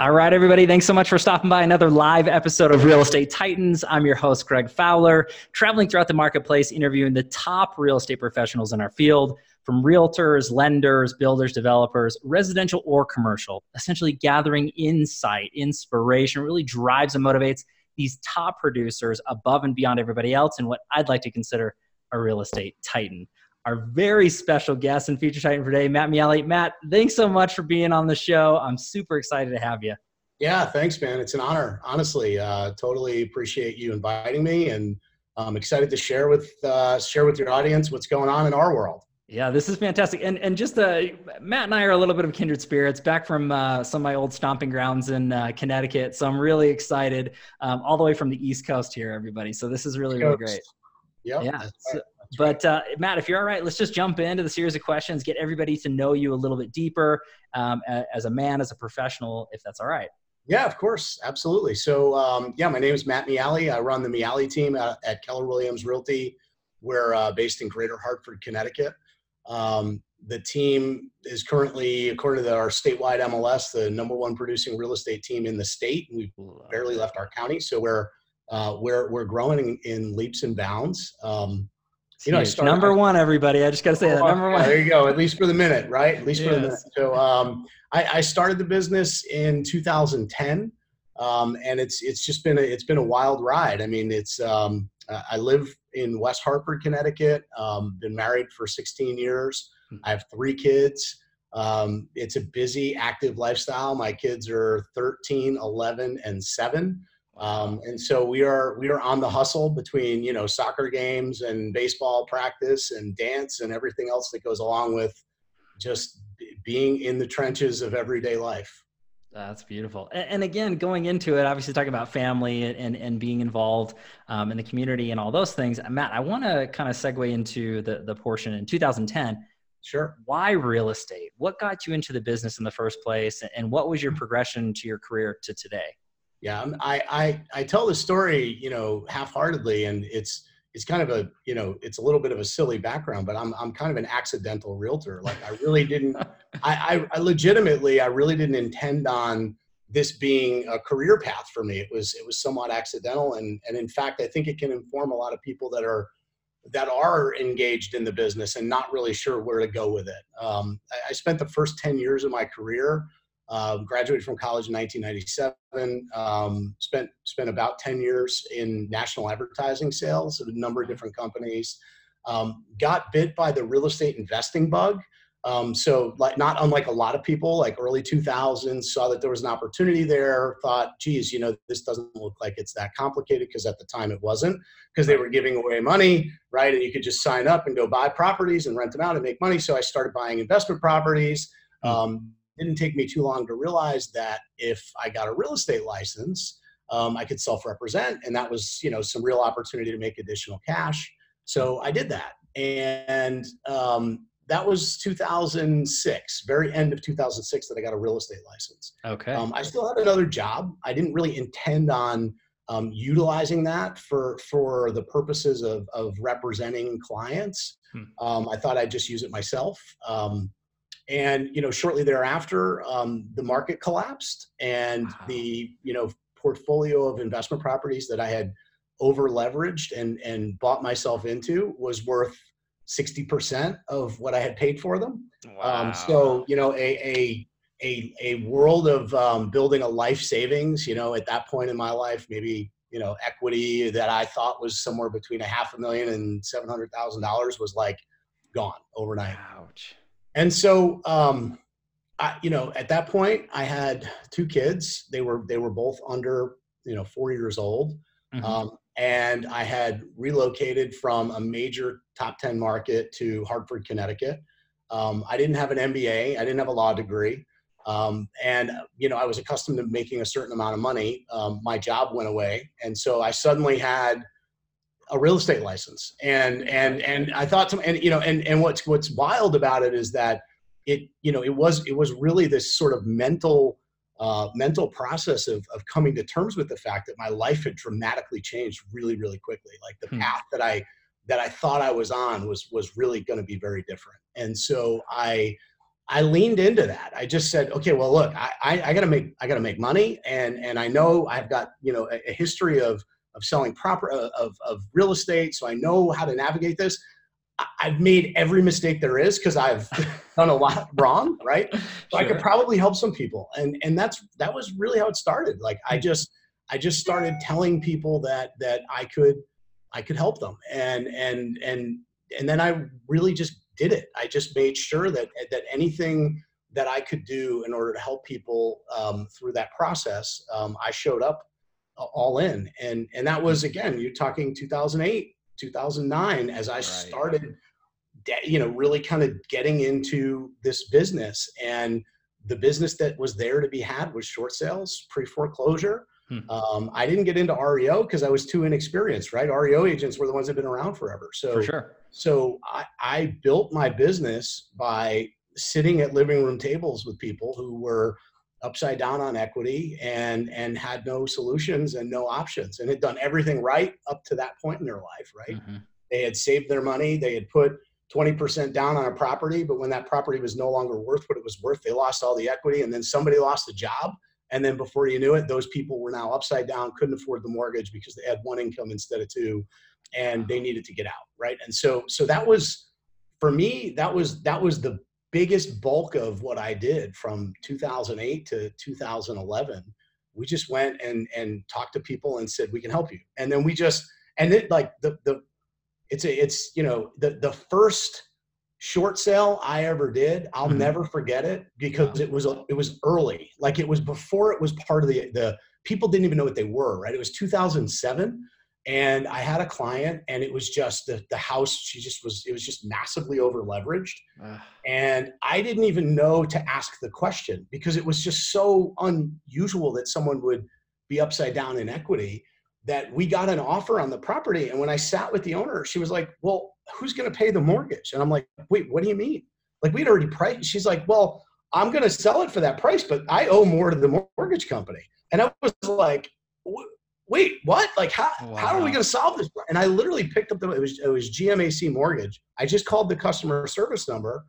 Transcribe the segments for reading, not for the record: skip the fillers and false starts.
All right, everybody. Thanks so much for stopping by another live episode of Real Estate Titans. I'm your host, Greg Fowler, traveling throughout the marketplace, interviewing the top real estate professionals in our field, from realtors, lenders, builders, developers, residential or commercial, essentially gathering insight, inspiration, really drives and motivates these top producers above and beyond everybody else and what I'd like to consider a real estate titan. Our very special guest and feature titan for today, Matt Mialli. Matt, thanks so much for being on the show. I'm super excited to have you. Yeah, thanks, man. It's an honor, honestly. Totally appreciate you inviting me, and I'm excited to share with your audience what's going on in our world. Yeah, this is fantastic. And just Matt and I are a little bit of kindred spirits, back from some of my old stomping grounds in Connecticut. So I'm really excited, all the way from the East Coast here, everybody. So this is really, really great. Yep, yeah. But Matt, if you're all right, let's just jump into the series of questions, get everybody to know you a little bit deeper as a man, as a professional, if that's all right. Yeah, of course. Absolutely. So my name is Matt Mialli. I run the Mialli team at Keller Williams Realty. We're based in Greater Hartford, Connecticut. The team is currently, according to our statewide MLS, the number one producing real estate team in the state. We've barely left our county. So we're growing in leaps and bounds. I started number one, everybody. I just got to say that. Number one. There you go. At least for the minute, right? At least for the minute. So I started the business in 2010, and it's just been a wild ride. I mean, it's I live in West Hartford, Connecticut. Been married for 16 years. I have 3 kids. It's a busy, active lifestyle. My kids are 13, 11, and 7. And so we are on the hustle between, soccer games and baseball practice and dance and everything else that goes along with just being in the trenches of everyday life. That's beautiful. And again, going into it, obviously talking about family and being involved in the community and all those things. Matt, I want to kind of segue into the portion in 2010. Sure. Why real estate? What got you into the business in the first place? And what was your progression to your career to today? Yeah, I tell the story, half-heartedly, and it's kind of a, it's a little bit of a silly background, but I'm kind of an accidental realtor. Like I really didn't, I really didn't intend on this being a career path for me. It was somewhat accidental, and in fact, I think it can inform a lot of people that are engaged in the business and not really sure where to go with it. I spent the first 10 years of my career. Graduated from college in 1997, spent about 10 years in national advertising sales at a number of different companies, got bit by the real estate investing bug. So like, not unlike a lot of people, like early 2000s, saw that there was an opportunity there, thought, geez, this doesn't look like it's that complicated, because at the time it wasn't, because they were giving away money, right? And you could just sign up and go buy properties and rent them out and make money. So I started buying investment properties. Didn't take me too long to realize that if I got a real estate license, I could self-represent, and that was, some real opportunity to make additional cash. So I did that, and that was 2006, very end of 2006 that I got a real estate license. Okay. I still had another job. I didn't really intend on utilizing that for the purposes of representing clients. I thought I'd just use it myself. And, shortly thereafter, the market collapsed, and wow. The, portfolio of investment properties that I had over leveraged and bought myself into was worth 60% of what I had paid for them. Wow. So, a world of building a life savings, at that point in my life, maybe, equity that I thought was somewhere between $500,000 and $700,000 was like gone overnight. Ouch. And so, at that point I had 2 kids. They were both under, 4 years old. Mm-hmm. And I had relocated from a major top 10 market to Hartford, Connecticut. I didn't have an MBA. I didn't have a law degree. And I was accustomed to making a certain amount of money. My job went away. And so I suddenly had a real estate license. And I thought what's wild about it is that it was really this sort of mental process of coming to terms with the fact that my life had dramatically changed really, really quickly. Like the path that I thought I was on was really going to be very different. And so I, I leaned into that. I just said, okay, well, look, I gotta make money, and I know I've got, you know, a history of selling of real estate, so I know how to navigate this. I've made every mistake there is because I've done a lot wrong, right? So sure. I could probably help some people, and that was really how it started. Like I just started telling people that I could help them, and then I really just did it. I just made sure that anything that I could do in order to help people through that process, I showed up all in. And that was, again, you're talking 2008, 2009, as I right. started, you know, really kind of getting into this business. And the business that was there to be had was short sales, pre-foreclosure. I didn't get into REO because I was too inexperienced, right? REO agents were the ones that have been around forever. So, for sure. So I built my business by sitting at living room tables with people who were upside down on equity and had no solutions and no options, and had done everything right up to that point in their life, right? Mm-hmm. They had saved their money. They had put 20% down on a property, but when that property was no longer worth what it was worth, they lost all the equity, and then somebody lost the job. And then before you knew it, those people were now upside down, couldn't afford the mortgage because they had one income instead of two, and they needed to get out, right? And so that was, for me, that was the biggest bulk of what I did from 2008 to 2011. We just went and talked to people and said, we can help you. And then we just, and it like it's you know, the first short sale I ever did, I'll never forget it because it was early. Like it was before it was part of the people didn't even know what they were, right? It was 2007, and I had a client, and it was just the house. It was just massively over leveraged, and I didn't even know to ask the question because it was just so unusual that someone would be upside down in equity. That we got an offer on the property. And when I sat with the owner, she was like, well, who's going to pay the mortgage? And I'm like, wait, what do you mean? Like, we'd already priced. She's like, well, I'm going to sell it for that price, but I owe more to the mortgage company. And I was like, wait, what? Like, how are we going to solve this? And I literally picked up it was GMAC Mortgage. I just called the customer service number.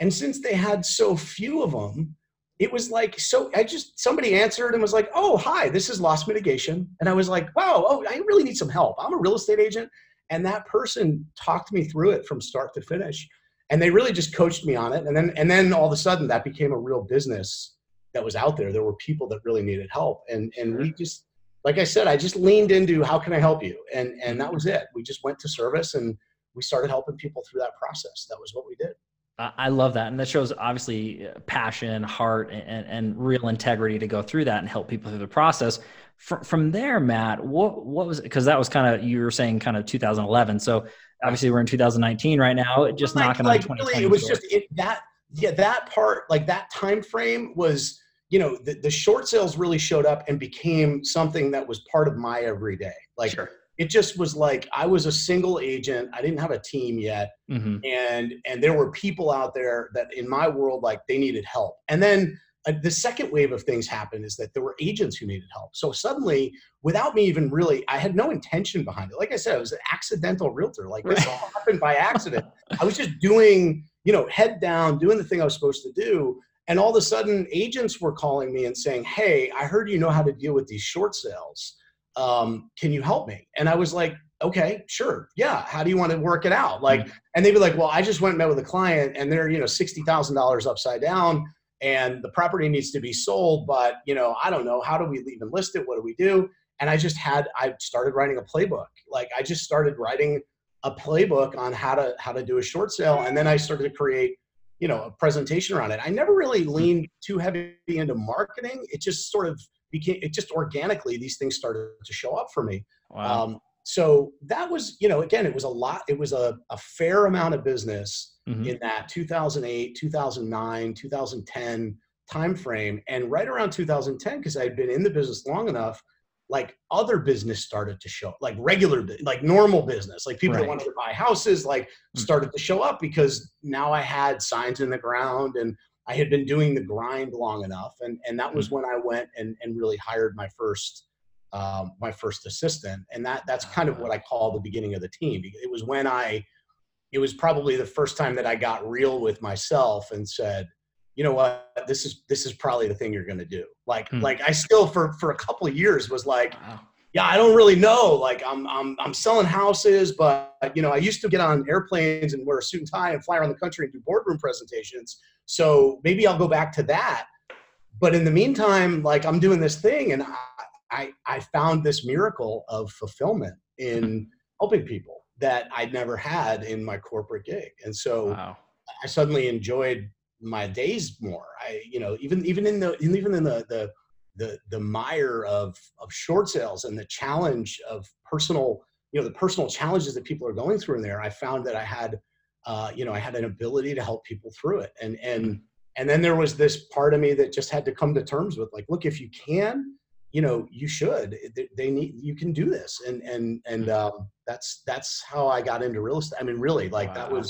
And since they had so few of them, it was like, so somebody answered and was like, oh, hi, this is loss mitigation. And I was like, wow, I really need some help. I'm a real estate agent. And that person talked me through it from start to finish. And they really just coached me on it. And then all of a sudden that became a real business that was out there. There were people that really needed help. And we just, like I said, I just leaned into how can I help you? And that was it. We just went to service and we started helping people through that process. That was what we did. I love that. And that shows obviously passion, heart, and real integrity to go through that and help people through the process. From there, Matt, what was it? Because that was kind of, you were saying kind of 2011. So obviously we're in 2019 right now, just knocking on 2020. Really, it was just that part, like that time frame was, you know, the short sales really showed up and became something that was part of my everyday. Like, sure. It just was like, I was a single agent. I didn't have a team yet. Mm-hmm. And there were people out there that in my world, like they needed help. And then the second wave of things happened is that there were agents who needed help. So suddenly without me even really, I had no intention behind it. Like I said, I was an accidental realtor. Like this all happened by accident. I was just doing, you know, head down, doing the thing I was supposed to do. And all of a sudden agents were calling me and saying, hey, I heard you know how to deal with these short sales. Can you help me? And I was like, okay, sure. Yeah. How do you want to work it out? Like, and they'd be like, well, I just went and met with a client and they're, you know, $60,000 upside down and the property needs to be sold, but you know, I don't know, how do we even list it? What do we do? And I started writing a playbook. Like I just started writing a playbook on how to do a short sale. And then I started to create, you know, a presentation around it. I never really leaned too heavy into marketing. It just sort of became, it just organically, these things started to show up for me. Wow. So that was, you know, again, it was a lot. It was a fair amount of business in that 2008, 2009, 2010 timeframe. And right around 2010, because I had been in the business long enough, like other business started to show, like regular, like normal business, like people that wanted to buy houses, like started to show up because now I had signs in the ground and I had been doing the grind long enough. And that was when I went and really hired my first assistant. And that's kind of what I call the beginning of the team. It was when it was probably the first time that I got real with myself and said, you know what, this is probably the thing you're going to do. Like, like I still for a couple of years was like, wow. Yeah, I don't really know. Like I'm selling houses, but you know, I used to get on airplanes and wear a suit and tie and fly around the country and do boardroom presentations. So maybe I'll go back to that. But in the meantime, like I'm doing this thing, and I found this miracle of fulfillment in helping people that I'd never had in my corporate gig. And so wow. I suddenly enjoyed my days more. Even in the mire of short sales and the challenge of personal challenges that people are going through in there, I found that I had, I had an ability to help people through it. And then there was this part of me that just had to come to terms with, like, look, if you can, you should, you can do this. And that's how I got into real estate. I mean, really, like wow.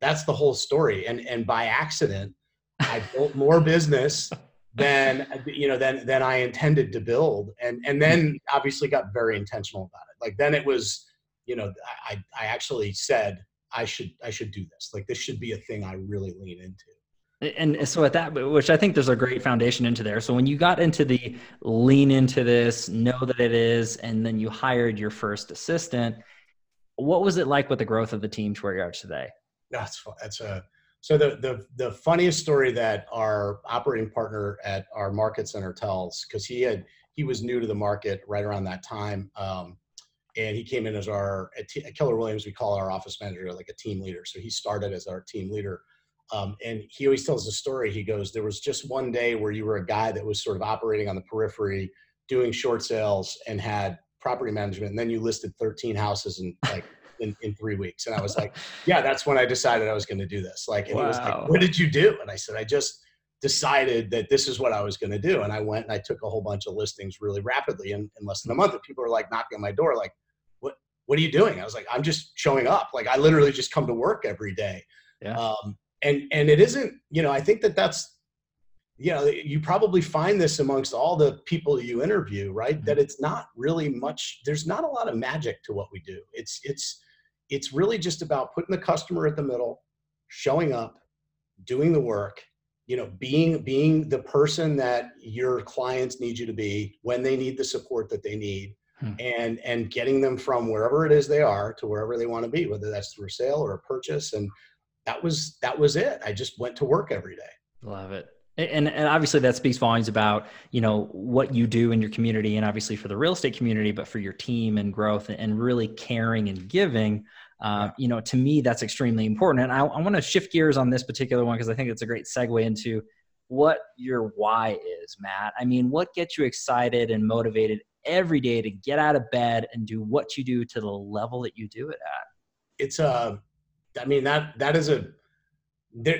That's the whole story. And by accident, I built more business than I intended to build. And then obviously got very intentional about it. Like then it was, I actually said, I should do this. Like this should be a thing I really lean into. And so at that, which I think there's a great foundation into there. So when you got into the lean into this, know that it is, and then you hired your first assistant, what was it like with the growth of the team to where you are today? So the funniest story that our operating partner at our market center tells, because he was new to the market right around that time, and he came in as at Keller Williams, we call our office manager like a team leader. So he started as our team leader, and he always tells the story. He goes, "There was just one day where you were a guy that was sort of operating on the periphery, doing short sales, and had property management, and then you listed 13 houses and like." In 3 weeks. And I was like, yeah, that's when I decided I was going to do this. Like, and wow. He was like, what did you do? And I said, I just decided that this is what I was going to do. And I went and I took a whole bunch of listings really rapidly in less than a month. And people are like knocking on my door, like, what are you doing? I was like, I'm just showing up. Like I literally just come to work every day. Yeah. And it isn't, I think that's, you probably find this amongst all the people you interview, right? Mm-hmm. That it's not really much, there's not a lot of magic to what we do. It's really just about putting the customer at the middle, showing up, doing the work, being the person that your clients need you to be when they need the support that they need, and getting them from wherever it is they are to wherever they want to be, whether that's through a sale or a purchase. And that was it. I just went to work every day. Love it. And obviously that speaks volumes about, what you do in your community, and obviously for the real estate community, but for your team and growth and really caring and giving, to me, that's extremely important. And I want to shift gears on this particular one, because I think it's a great segue into what your why is, Matt. I mean, what gets you excited and motivated every day to get out of bed and do what you do to the level that you do it at?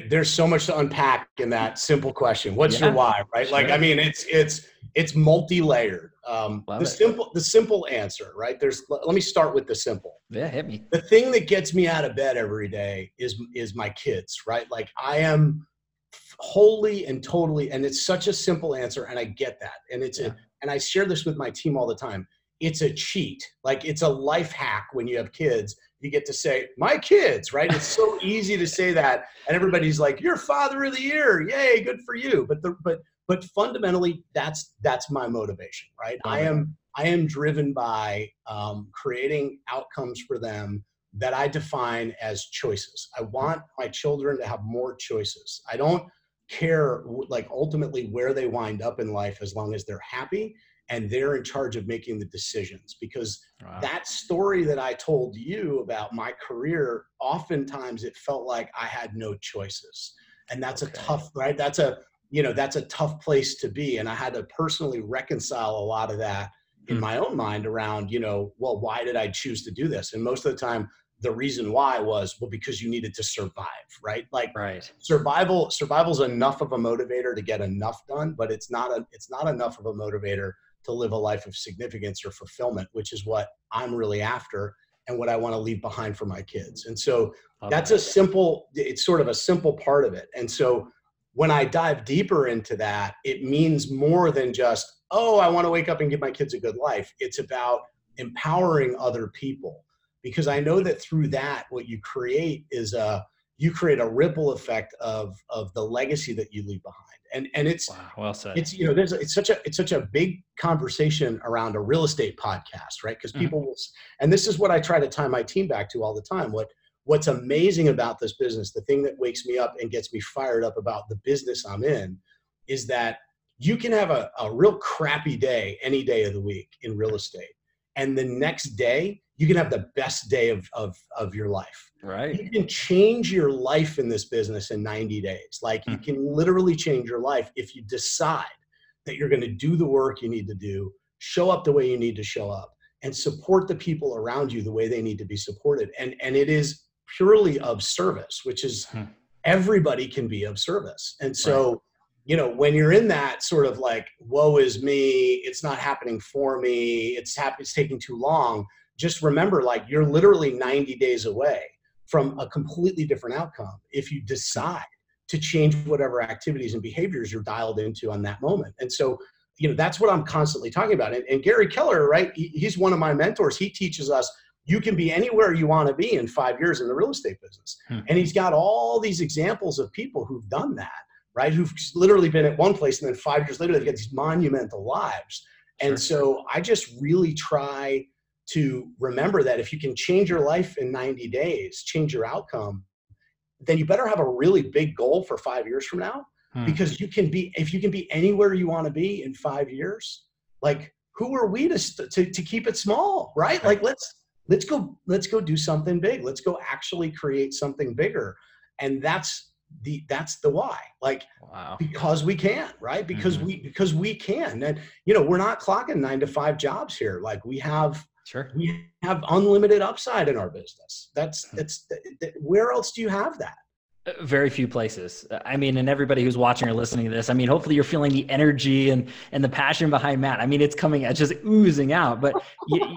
There's so much to unpack in that simple question. What's your why, right? Sure. Like, I mean, it's multi-layered. The simple answer, right? Let me start with the simple. Yeah, hit me. The thing that gets me out of bed every day is my kids, right? Like I am wholly and totally, and it's such a simple answer, and I get that. And and I share this with my team all the time. It's a cheat. Like it's a life hack when you have kids. You get to say, my kids, right? It's so easy to say that. And everybody's like, you're father of the year. Yay, good for you. But fundamentally, that's my motivation, right? Mm-hmm. I am driven by creating outcomes for them that I define as choices. I want my children to have more choices. I don't care, like, ultimately where they wind up in life, as long as they're happy and they're in charge of making the decisions, because wow. That story that I told you about my career, oftentimes it felt like I had no choices, and that's okay. That's a tough place to be. And I had to personally reconcile a lot of that in my own mind around, well, why did I choose to do this? And most of the time the reason why was, because you needed to survive, right? Like right. Survival's enough of a motivator to get enough done, but it's not enough of a motivator to live a life of significance or fulfillment, which is what I'm really after and what I want to leave behind for my kids. And so that's it's sort of a simple part of it. And so when I dive deeper into that, it means more than just, I want to wake up and give my kids a good life. It's about empowering other people, because I know that through that, what you create is a, you create a ripple effect of the legacy that you leave behind. And it's, wow, well said. It's, you know, there's, it's such a big conversation around a real estate podcast, right? Because people will, and this is what I try to tie my team back to all the time. What's amazing about this business, the thing that wakes me up and gets me fired up about the business I'm in, is that you can have a real crappy day any day of the week in real estate. And the next day, you can have the best day of your life. Right. You can change your life in this business in 90 days. Like you can literally change your life if you decide that you're going to do the work you need to do, show up the way you need to show up, and support the people around you the way they need to be supported. And it is purely of service, which is everybody can be of service. And so, you know, when you're in that sort of like, woe is me, it's not happening for me, it's taking too long, just remember, like, you're literally 90 days away from a completely different outcome if you decide to change whatever activities and behaviors you're dialed into on that moment. And so, you know, that's what I'm constantly talking about. And Gary Keller, right, he's one of my mentors. He teaches us you can be anywhere you want to be in 5 years in the real estate business. And he's got all these examples of people who've done that, right, who've literally been at one place and then 5 years later they've got these monumental lives. And so I just really try to remember that if you can change your life in 90 days, change your outcome, then you better have a really big goal for 5 years from now, because you can be, if you can be anywhere you want to be in 5 years, like, who are we to keep it small, right? Like, let's go do something big. Let's go actually create something bigger. And that's the why, like, because we can, right? Because we can. And, you know, we're not clocking 9 to 5 jobs here. Like, we have unlimited upside in our business. Where else do you have that? Very few places. I mean, and everybody who's watching or listening to this, I mean, hopefully you're feeling the energy and the passion behind Matt. I mean, it's just oozing out, but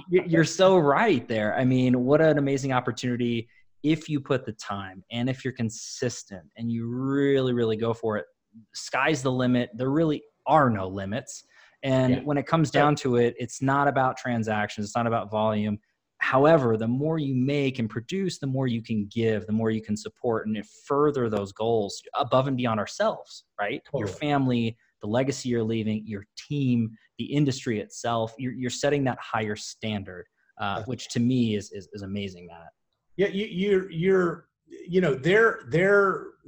you're so right there. I mean, what an amazing opportunity if you put the time and if you're consistent and you really, really go for it. Sky's the limit. There really are no limits. And when it comes down to it, it's not about transactions. It's not about volume. However, the more you make and produce, the more you can give, the more you can support and further those goals above and beyond ourselves, right? Totally. Your family, the legacy you're leaving, your team, the industry itself, you're setting that higher standard, which to me is amazing, Matt. Yeah.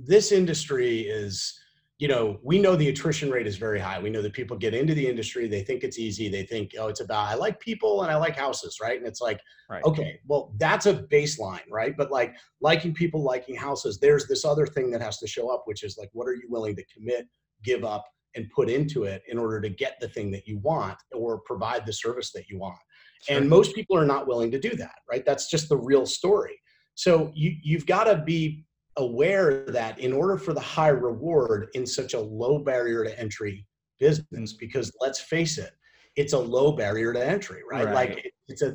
This industry is, you know, we know the attrition rate is very high. We know that people get into the industry, they think it's easy. They think, it's about, I like people and I like houses, right? And it's like, okay, well, that's a baseline, right? But like liking people, liking houses, there's this other thing that has to show up, which is like, what are you willing to commit, give up, and put into it in order to get the thing that you want or provide the service that you want? Sure. And most people are not willing to do that, right? That's just the real story. So you've got to be aware that in order for the high reward in such a low barrier to entry business, because let's face it, it's a low barrier to entry, right? Like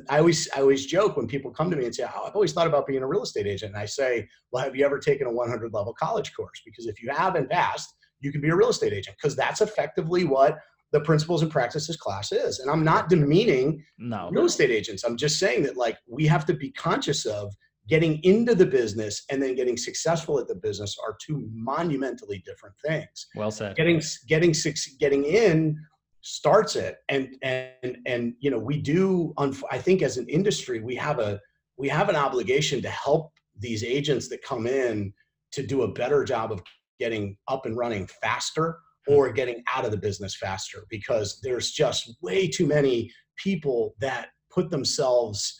I always joke when people come to me and say, I've always thought about being a real estate agent. And I say, well, have you ever taken a 100 level college course? Because if you haven't passed, you can be a real estate agent, because that's effectively what the Principles and Practices class is. And I'm not demeaning real estate agents. I'm just saying that, like, we have to be conscious of getting into the business and then getting successful at the business are two monumentally different things. Well said. Getting in starts it, and you know, we do. I think as an industry, we have an obligation to help these agents that come in to do a better job of getting up and running faster or getting out of the business faster, because there's just way too many people that put themselves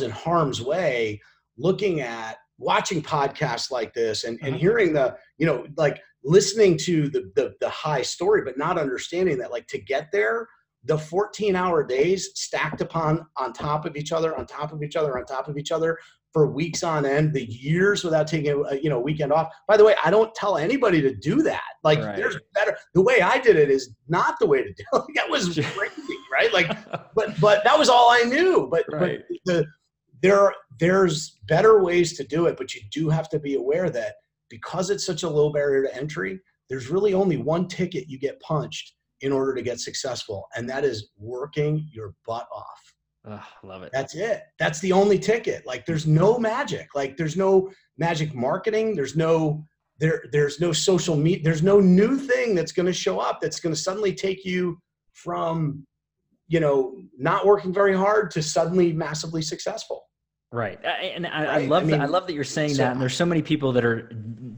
in harm's way looking at watching podcasts like this and hearing the, you know, like listening to the high story, but not understanding that, like, to get there, the 14-hour days stacked upon on top of each other for weeks on end, the years without taking a weekend off. By the way, I don't tell anybody to do that. Like there's better. The way I did it is not the way to do it. That was crazy, right? Like, but that was all I knew. But there's better ways to do it, but you do have to be aware that because it's such a low barrier to entry, there's really only one ticket you get punched in order to get successful. And that is working your butt off. Love it. That's it. That's the only ticket. Like there's no magic. Like there's no magic marketing. There's no there's no social media. There's no new thing that's going to show up that's going to suddenly take you from, you know, not working very hard to suddenly massively successful. Right. And I love that. I love that you're saying that. And there's so many people that are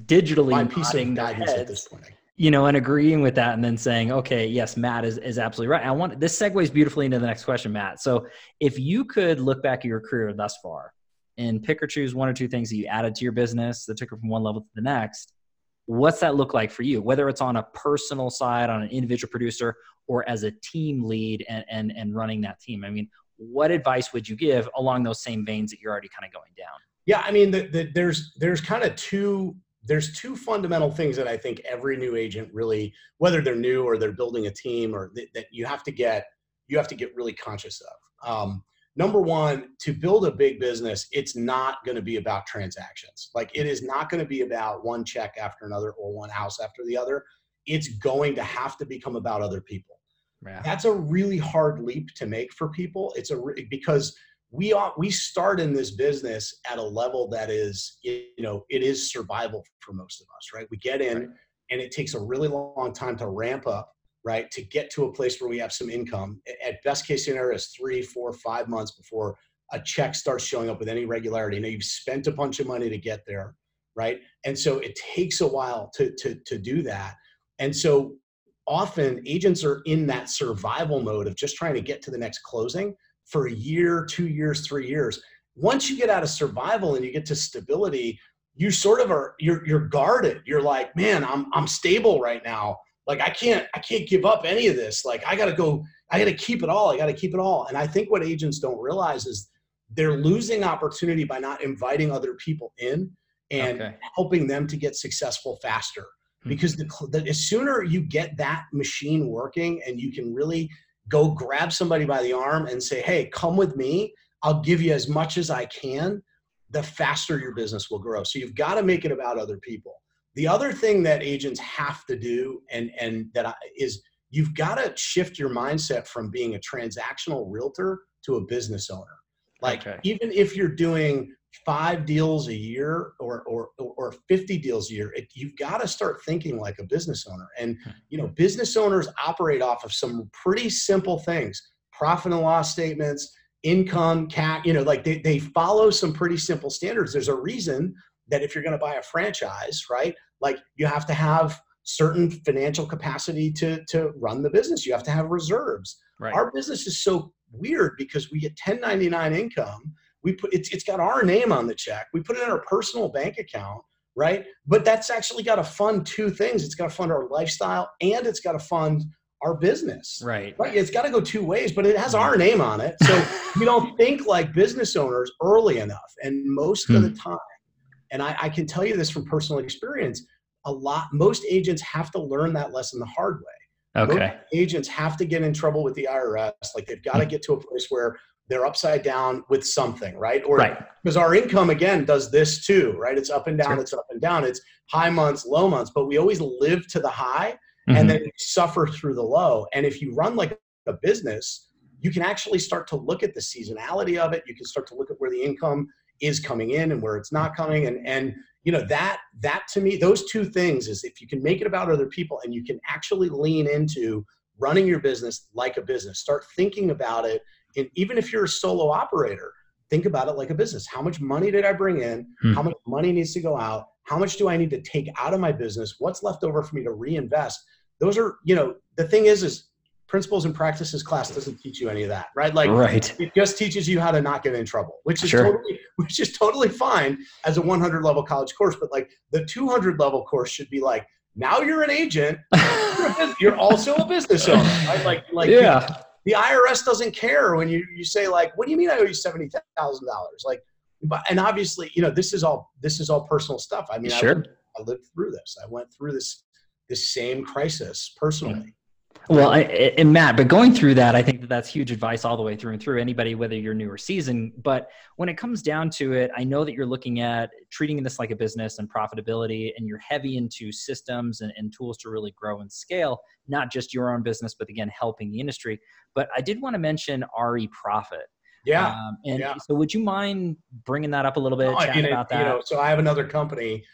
digitally nodding their heads at this point, you know, and agreeing with that and then saying, okay, yes, Matt is absolutely right. I want this segues beautifully into the next question, Matt. So if you could look back at your career thus far and pick or choose one or two things that you added to your business that took it from one level to the next, what's that look like for you? Whether it's on a personal side, on an individual producer, or as a team lead and running that team. I mean, what advice would you give along those same veins that you're already kind of going down? Yeah. I mean, there's kind of two fundamental things that I think every new agent really, whether they're new or they're building a team or that you have to get really conscious of. Number one, to build a big business, it's not going to be about transactions. Like it is not going to be about one check after another or one house after the other. It's going to have to become about other people. Yeah. That's a really hard leap to make for people. It's because we start in this business at a level that is, you know, it is survival for most of us, right? We get in and it takes a really long time to ramp up, right? To get to a place where we have some income. At best case scenario is 3, 4, 5 months before a check starts showing up with any regularity. Now you've spent a bunch of money to get there, right? And so it takes a while to do that. And so often agents are in that survival mode of just trying to get to the next closing for a year, 2 years, 3 years. Once you get out of survival and you get to stability, you sort of are, you're guarded. You're like, man, I'm stable right now. Like I can't give up any of this. Like I got to keep it all. And I think what agents don't realize is they're losing opportunity by not inviting other people in and helping them to get successful faster. Because the sooner you get that machine working and you can really go grab somebody by the arm and say, hey, come with me, I'll give you as much as I can, the faster your business will grow. So you've got to make it about other people. The other thing that agents have to do is you've got to shift your mindset from being a transactional realtor to a business owner. Like even if you're doing 5 deals a year or 50 deals a year, you've got to start thinking like a business owner. And, you know, business owners operate off of some pretty simple things, profit and loss statements, income, cash, you know, like they follow some pretty simple standards. There's a reason that if you're going to buy a franchise, right? Like you have to have certain financial capacity to run the business. You have to have reserves. Right. Our business is so weird because we get 1099 income. We put it's got our name on the check. We put it in our personal bank account, right? But that's actually got to fund two things. It's got to fund our lifestyle and it's got to fund our business. Right. It's got to go two ways, but it has our name on it. So we don't think like business owners early enough. And most of the time, and I can tell you this from personal experience, most agents have to learn that lesson the hard way. Okay. Most agents have to get in trouble with the IRS. Like they've got to get to a place where they're upside down with something, right? Or because our income again does this too, right? It's up and down, it's up and down. It's high months, low months, but we always live to the high and then we suffer through the low. And if you run like a business, you can actually start to look at the seasonality of it. You can start to look at where the income is coming in and where it's not coming. And you know, that to me, those two things is if you can make it about other people and you can actually lean into running your business like a business, start thinking about it. And even if you're a solo operator, think about it like a business. How much money did I bring in? How much money needs to go out? How much do I need to take out of my business? What's left over for me to reinvest? Those are, you know, the thing is principles and practices class doesn't teach you any of that, right? Like it just teaches you how to not get in trouble, which is totally fine as a 100 level college course. But like the 200 level course should be like, now you're an agent, you're also a business owner, right? The IRS doesn't care when you say like, what do you mean I owe you $70,000? Like, and obviously, you know, this is all personal stuff. I mean, I lived through this. I went through this same crisis personally. Well, and Matt, but going through that, I think that's huge advice all the way through and through, anybody, whether you're new or seasoned. But when it comes down to it, I know that you're looking at treating this like a business and profitability, and you're heavy into systems and tools to really grow and scale, not just your own business, but again, helping the industry. But I did want to mention RE Profit. Yeah. So would you mind bringing that up a little bit? Chatting about that? So I have another company,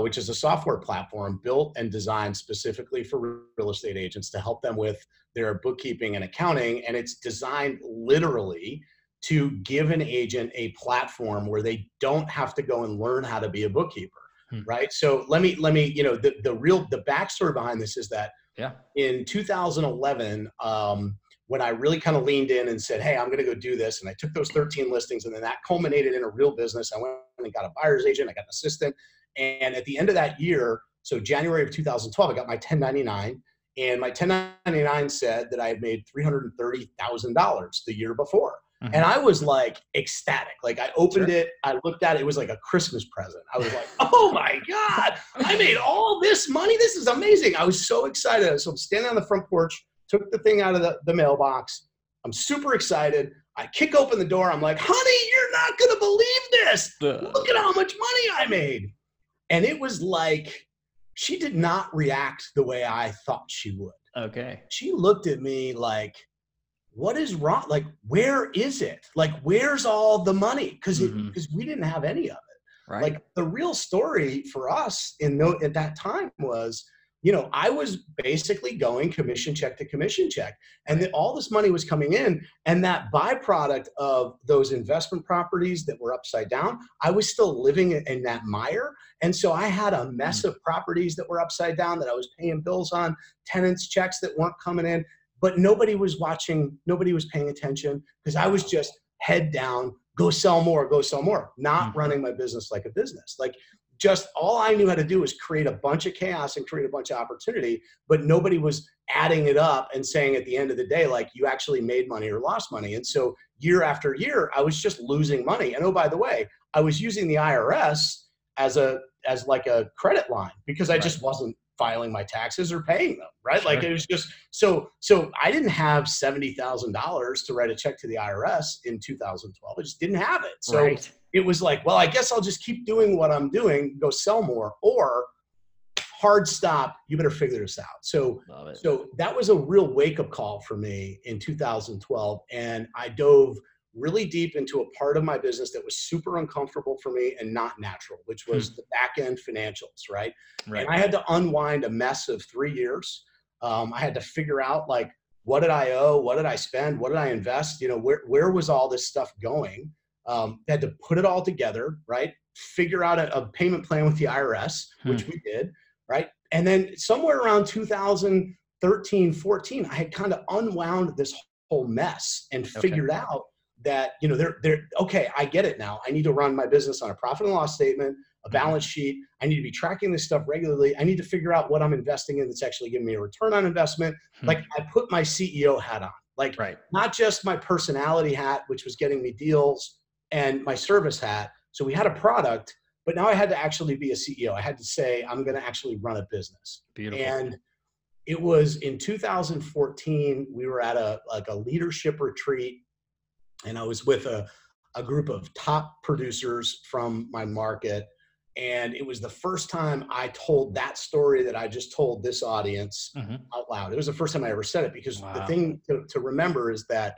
which is a software platform built and designed specifically for real estate agents to help them with their bookkeeping and accounting. And it's designed literally to give an agent a platform where they don't have to go and learn how to be a bookkeeper. Right. So let me, the backstory behind this is that in 2011, when I really kind of leaned in and said, hey, I'm going to go do this. And I took those 13 listings and then that culminated in a real business. I went and got a buyer's agent. I got an assistant. And at the end of that year, so January of 2012, I got my 1099, and my 1099 said that I had made $330,000 the year before. Mm-hmm. And I was like ecstatic. Like I opened it, I looked at it, it was like a Christmas present. I was like, oh my God, I made all this money. This is amazing. I was so excited. So I'm standing on the front porch, took the thing out of the mailbox. I'm super excited. I kick open the door. I'm like, honey, you're not going to believe this. Look at how much money I made. And it was like, she did not react the way I thought she would. Okay. She looked at me like, what is wrong? Like, where is it? Like, where's all the money? Because we didn't have any of it. Right. Like the real story for us at that time was, I was basically going commission check to commission check, and then all this money was coming in, and that byproduct of those investment properties that were upside down, I was still living in that mire. And so I had a mess of properties that were upside down that I was paying bills on, tenants' checks that weren't coming in, but nobody was watching, nobody was paying attention, because I was just head down, go sell more, not running my business like a business. Just all I knew how to do was create a bunch of chaos and create a bunch of opportunity, but nobody was adding it up and saying at the end of the day, like, you actually made money or lost money. And so year after year, I was just losing money. And oh, by the way, I was using the IRS as a credit line, because I just wasn't filing my taxes or paying them. Right. Sure. Like it was just, so I didn't have $70,000 to write a check to the IRS in 2012. I just didn't have it. So it was like, well, I guess I'll just keep doing what I'm doing, go sell more, or hard stop, you better figure this out. So that was a real wake-up call for me in 2012. And I dove really deep into a part of my business that was super uncomfortable for me and not natural, which was the back-end financials, right? And I had to unwind a mess of 3 years. I had to figure out, like, what did I owe? What did I spend? What did I invest? Where was all this stuff going? Had to put it all together, right? Figure out a payment plan with the IRS, which we did, right? And then somewhere around 2013, 14, I had kind of unwound this whole mess and figured out that, okay, I get it now. I need to run my business on a profit and loss statement, a balance sheet. I need to be tracking this stuff regularly. I need to figure out what I'm investing in that's actually giving me a return on investment. Like I put my CEO hat on, not just my personality hat, which was getting me deals, and my service hat. So we had a product, but now I had to actually be a CEO. I had to say, I'm going to actually run a business. Beautiful. And it was in 2014, we were at a leadership retreat, and I was with a group of top producers from my market. And it was the first time I told that story that I just told this audience out loud. It was the first time I ever said it, because the thing to remember is that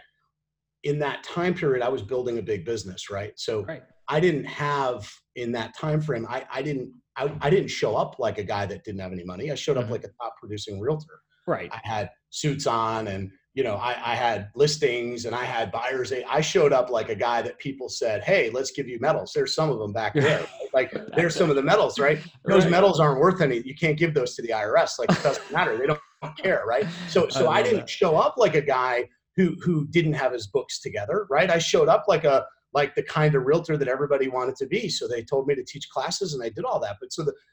in that time period, I was building a big business, right? So I didn't have, in that time frame, I didn't show up like a guy that didn't have any money. I showed up like a top producing realtor. Right. I had suits on, and I had listings, and I had buyers. I showed up like a guy that people said, hey, let's give you medals. There's some of them back there. Like there's some of the medals, right? Those medals aren't worth any. You can't give those to the IRS. Like it doesn't matter. They don't care, right? So I didn't show up like a guy who didn't have his books together, right? I showed up like the kind of realtor that everybody wanted to be. So they told me to teach classes, and I did all that. But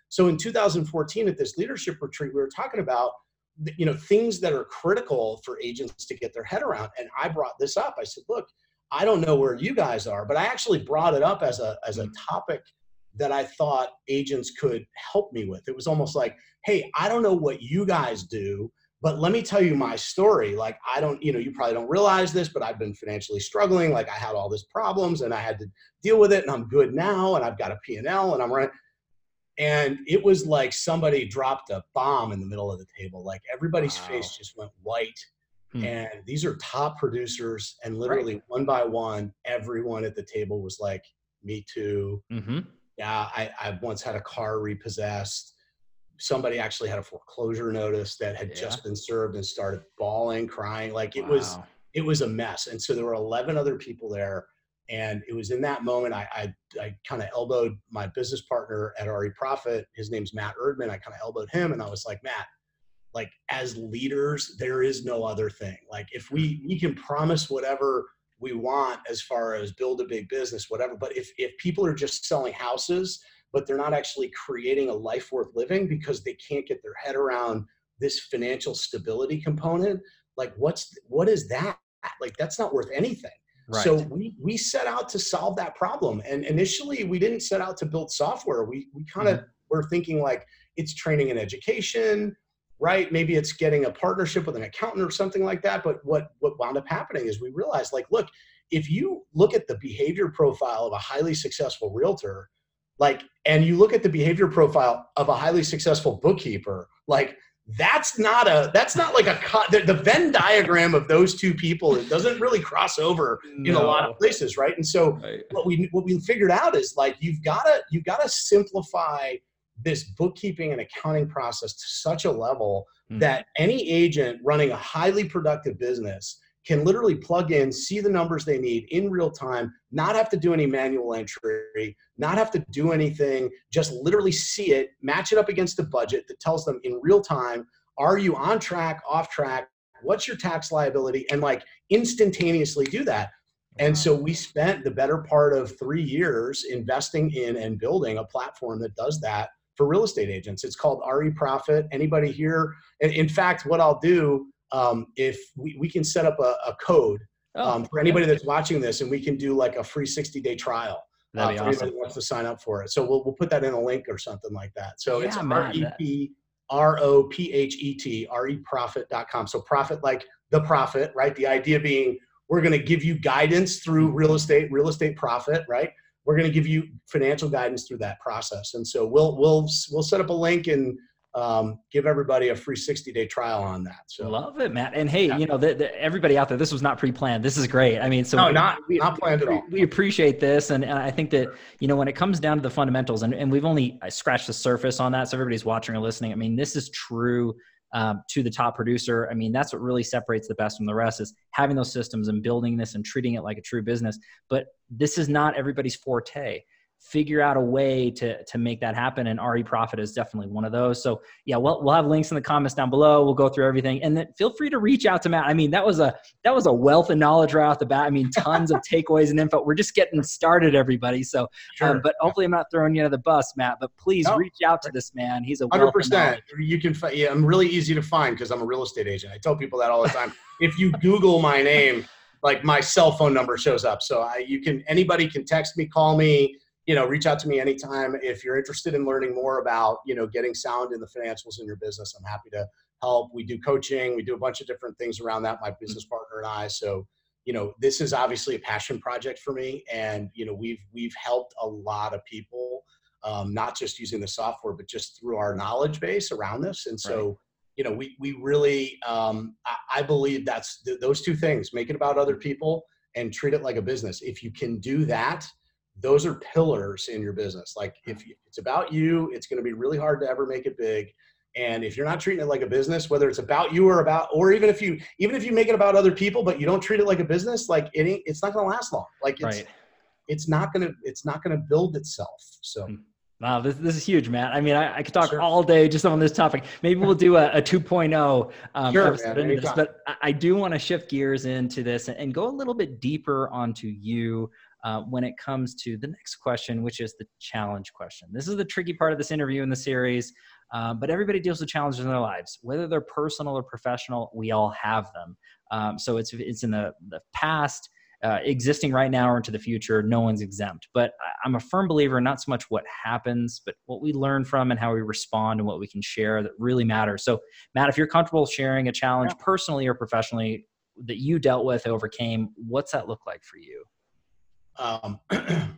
so in 2014 at this leadership retreat, we were talking about things that are critical for agents to get their head around. And I brought this up. I said, look, I don't know where you guys are, but I actually brought it up as a topic that I thought agents could help me with. It was almost like, hey, I don't know what you guys do, but let me tell you my story. Like, I don't, you probably don't realize this, but I've been financially struggling. Like I had all these problems and I had to deal with it, and I'm good now. And I've got a P&L and I'm running. And it was like somebody dropped a bomb in the middle of the table. Like everybody's face just went white. And these are top producers, and literally one by one, everyone at the table was like, me too. Yeah, I once had a car repossessed. Somebody actually had a foreclosure notice that had just been served and started bawling, crying. Like it was a mess. And so there were 11 other people there. And it was in that moment, I kind of elbowed my business partner at RE Profit. His name's Matt Erdman. I kind of elbowed him and I was like, Matt, like as leaders, there is no other thing. Like if we can promise whatever we want as far as build a big business, whatever. But if people are just selling houses, but they're not actually creating a life worth living because they can't get their head around this financial stability component, like what is that? Like that's not worth anything. Right. So we set out to solve that problem. And initially we didn't set out to build software. We kind of were thinking like it's training and education, right? Maybe it's getting a partnership with an accountant or something like that. But what wound up happening is we realized like, look, if you look at the behavior profile of a highly successful realtor, like, and you look at the behavior profile of a highly successful bookkeeper, like that's not like the Venn diagram of those two people. It doesn't really cross over in a lot of places. Right. And so what we figured out is like, you've got to simplify this bookkeeping and accounting process to such a level that any agent running a highly productive business can literally plug in, see the numbers they need in real time, not have to do any manual entry, not have to do anything, just literally see it, match it up against a budget that tells them in real time, are you on track, off track, what's your tax liability, and like instantaneously do that. And so we spent the better part of 3 years investing in and building a platform that does that for real estate agents. It's called RE Profit. Anybody here? In fact, what I'll do, if we can set up a code for anybody that's watching this, and we can do like a free 60-day trial for anybody that wants to sign up for it. So we'll put that in a link or something like that. So it's REPROFIT.com. So profit like the profit, right? The idea being we're going to give you guidance through real estate profit, right? We're going to give you financial guidance through that process. And so we'll set up a link and give everybody a free 60-day trial on that. So love it, Matt. And hey, you know, everybody out there, this was not pre-planned. This is great. I mean, so not planned at all. We appreciate this. And I think that, you know, when it comes down to the fundamentals, and we've only scratched the surface on that. So everybody's watching or listening. I mean, this is true to the top producer. I mean, that's what really separates the best from the rest is having those systems and building this and treating it like a true business. But this is not everybody's forte. Figure out a way to make that happen. And RE Profit is definitely one of those. So yeah, we'll have links in the comments down below. We'll go through everything. And then feel free to reach out to Matt. I mean, that was a wealth of knowledge right off the bat. I mean, tons of takeaways and info. We're just getting started, everybody. So, but hopefully I'm not throwing you under the bus, Matt, but please reach out to this man. He's a 100%. You can I'm really easy to find because I'm a real estate agent. I tell people that all the time. If you Google my name, like my cell phone number shows up. So anybody can text me, call me, you know, reach out to me anytime. If you're interested in learning more about, you know, getting sound in the financials in your business, I'm happy to help. We do coaching. We do a bunch of different things around that, my business partner and I. So, you know, this is obviously a passion project for me. And, you know, we've helped a lot of people, not just using the software, but just through our knowledge base around this. And so, you know, we really, I believe that's those two things, make it about other people and treat it like a business. If you can do that, those are pillars in your business. Like if it's about you, it's going to be really hard to ever make it big. And if you're not treating it like a business, whether it's about you or even if you make it about other people, but you don't treat it like a business, like it's not going to last long. Like it's not going to build itself. So. Wow. This is huge, Matt. I mean, I could talk all day just on this topic. Maybe we'll do a 2.0 episode into this, but I do want to shift gears into this and go a little bit deeper onto you. When it comes to the next question, which is the challenge question. This is the tricky part of this interview in the series, but everybody deals with challenges in their lives, whether they're personal or professional, we all have them. So it's in the past, existing right now or into the future, no one's exempt. But I'm a firm believer in not so much what happens, but what we learn from and how we respond and what we can share that really matters. So Matt, if you're comfortable sharing a challenge personally or professionally that you dealt with, overcame, what's that look like for you? From the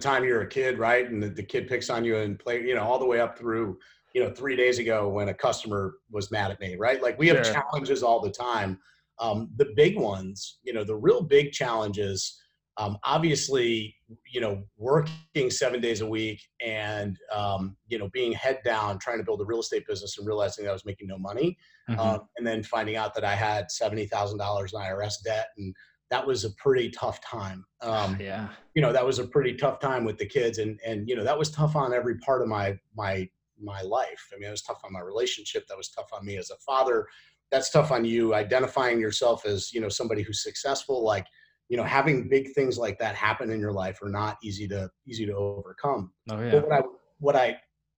time you're a kid, right? And the kid picks on you and play, you know, all the way up through you know, 3 days ago when a customer was mad at me, right? Like, we have challenges all the time. The big ones, you know, the real big challenges, obviously, you know, working 7 days a week and, you know, being head down, trying to build a real estate business and realizing that I was making no money. And then finding out that I had $70,000 in IRS debt. And that was a pretty tough time. You know, that was a pretty tough time with the kids, and, you know, that was tough on every part of my life. I mean, it was tough on my relationship. That was tough on me as a father. That's tough on you identifying yourself as, you know, somebody who's successful. Like, you know, having big things like that happen in your life are not easy to overcome. But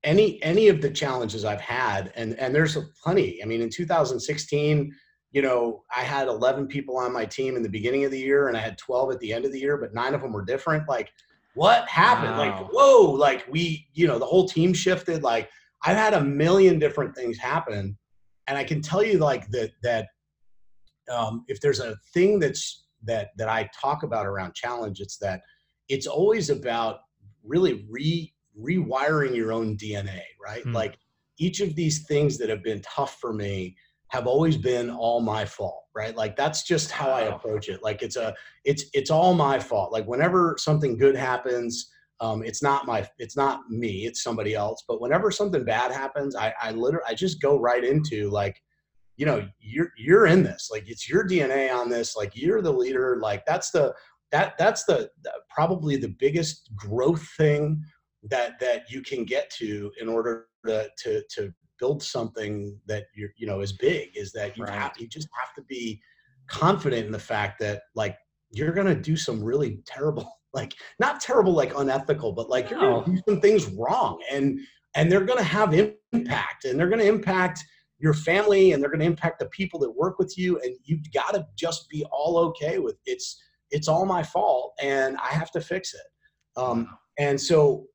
any of the challenges I've had, and there's plenty. I mean, in 2016, you know, I had 11 people on my team in the beginning of the year, and I had 12 at the end of the year, but 9 of them were different. Like, what happened? Wow. Like, whoa, like we, you know, the whole team shifted. Like, I've had a million different things happen. And I can tell you, like, that if there's a thing that I talk about around challenge, it's that it's always about really rewiring your own DNA, right? Like, each of these things that have been tough for me have always been all my fault, right? Like, that's just how I approach it. Like, it's all my fault. Like, whenever something good happens, it's not me, it's somebody else. But whenever something bad happens, I just go right into, like, you know, you're in this, like, it's your DNA on this, like, you're the leader. Like, that's the probably the biggest growth thing that you can get to in order to build something that you're, you know, is big, is that you you just have to be confident in the fact that, like, you're going to do some really terrible, like, not terrible, like unethical, but like you're going to do some things wrong, and they're going to have impact, and they're going to impact your family, and they're going to impact the people that work with you. And you've got to just be all okay with it's all my fault, and I have to fix it. And so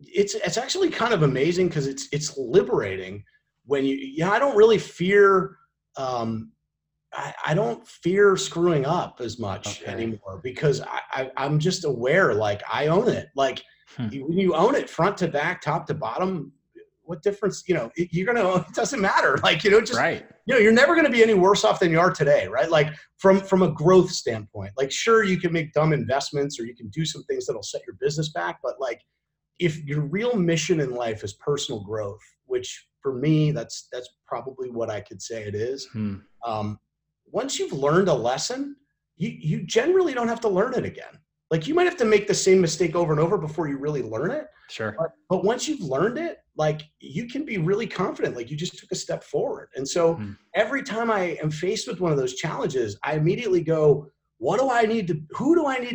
it's actually kind of amazing, because it's liberating when you know, I don't really fear, I don't fear screwing up as much anymore, because I'm just aware, like, I own it. Like, when you own it front to back, top to bottom, what difference, you know, it doesn't matter. Like, you know, just, you know, you're never going to be any worse off than you are today. Right. Like, from a growth standpoint, like, sure, you can make dumb investments, or you can do some things that'll set your business back. But, like, if your real mission in life is personal growth, which for me, that's probably what I could say it is. Once you've learned a lesson, you generally don't have to learn it again. Like, you might have to make the same mistake over and over before you really learn it. Sure. But once you've learned it, like, you can be really confident, like, you just took a step forward. And so every time I am faced with one of those challenges, I immediately go, who do I need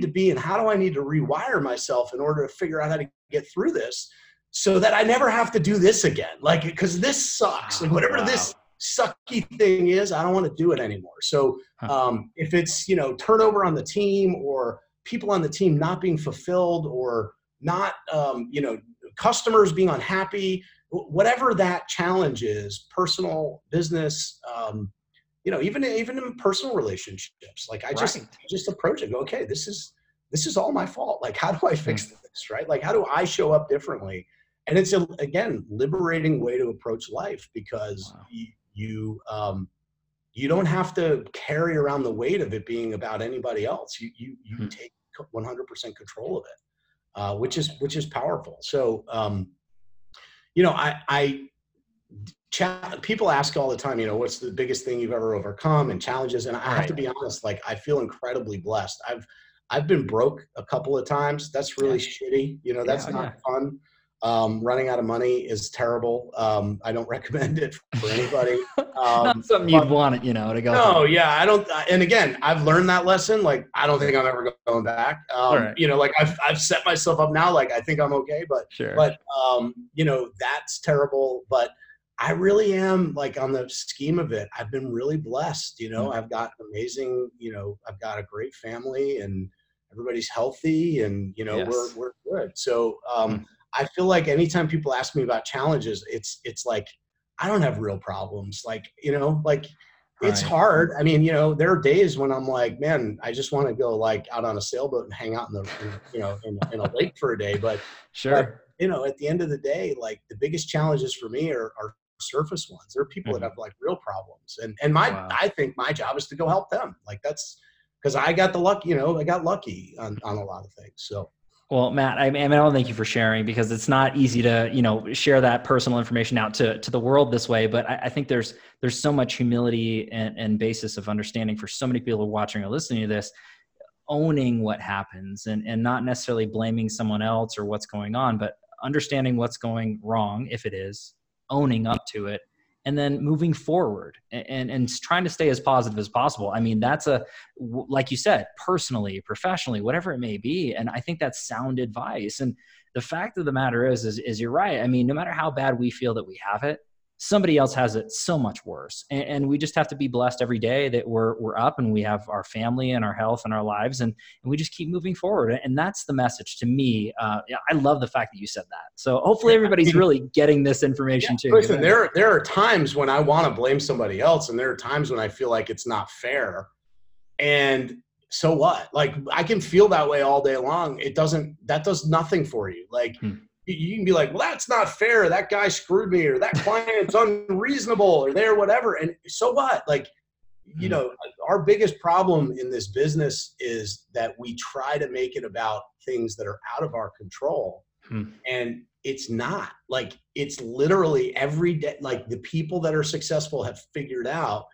to be, and how do I need to rewire myself in order to figure out how to get through this, so that I never have to do this again? Like, because this sucks. Like, whatever this sucky thing is, I don't want to do it anymore. So if it's, you know, turnover on the team, or people on the team not being fulfilled, or not, you know, customers being unhappy, whatever that challenge is, personal, business, you know, even in personal relationships, like, I just approach it and go, okay, this is all my fault. Like, how do I fix this? Right? Like, how do I show up differently? And it's again, liberating way to approach life, because you don't have to carry around the weight of it being about anybody else. You take 100% control of it, which is powerful. So, you know, people ask all the time, you know, what's the biggest thing you've ever overcome, and challenges. And I have to be honest, like, I feel incredibly blessed. I've been broke a couple of times. That's really shitty. You know, that's not fun. Running out of money is terrible. I don't recommend it for anybody. Not something you'd want it, you know, to go. No, yeah, I don't. And again, I've learned that lesson. Like, I don't think I'm ever going back. You know, like, I've set myself up now. Like, I think I'm okay, but you know, that's terrible. But I really am, like, on the scheme of it, I've been really blessed. You know, I've got amazing. You know, I've got a great family, and everybody's healthy, and, you know, we're good. So. I feel like anytime people ask me about challenges, it's like, I don't have real problems. Like, you know, like, it's hard. I mean, you know, there are days when I'm like, man, I just want to go, like, out on a sailboat and hang out in the, you know, in a lake for a day. But you know, at the end of the day, like the biggest challenges for me are surface ones. There are people that have like real problems, and my I think my job is to go help them. Like that's because I got the luck, you know, I got lucky on a lot of things. So. Well, Matt, I want to thank you for sharing, because it's not easy to, you know, share that personal information out to the world this way. But I think there's so much humility and basis of understanding for so many people watching or listening to this, owning what happens and not necessarily blaming someone else or what's going on, but understanding what's going wrong, if it is, owning up to it, and then moving forward and trying to stay as positive as possible. I mean, that's like you said, personally, professionally, whatever it may be. And I think that's sound advice. And the fact of the matter is you're right. I mean, no matter how bad we feel that we have it, somebody else has it so much worse. And we just have to be blessed every day that we're up and we have our family and our health and our lives, and we just keep moving forward. And that's the message to me. I love the fact that you said that. So hopefully everybody's really getting this information too. Listen, there are times when I want to blame somebody else, and there are times when I feel like it's not fair. And so what? Like I can feel that way all day long. That does nothing for you. Like, you can be like, well, that's not fair. That guy screwed me, or that client's unreasonable, or they're whatever. And so what? Like, you know, our biggest problem in this business is that we try to make it about things that are out of our control. And it's not. Like, it's literally every day. Like, the people that are successful have figured out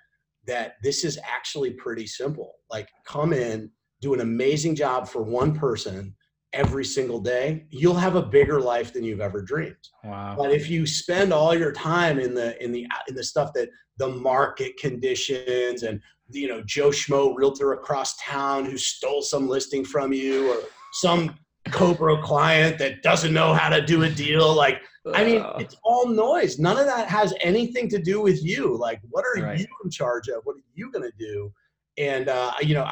that this is actually pretty simple. Like, come in, do an amazing job for one person every single day, you'll have a bigger life than you've ever dreamed. Wow. But if you spend all your time in the stuff that the market conditions and, you know, Joe Schmo realtor across town who stole some listing from you, or some Cobra client that doesn't know how to do a deal, like, I mean, it's all noise. None of that has anything to do with you. Like, what are you in charge of? What are you going to do? And, you know,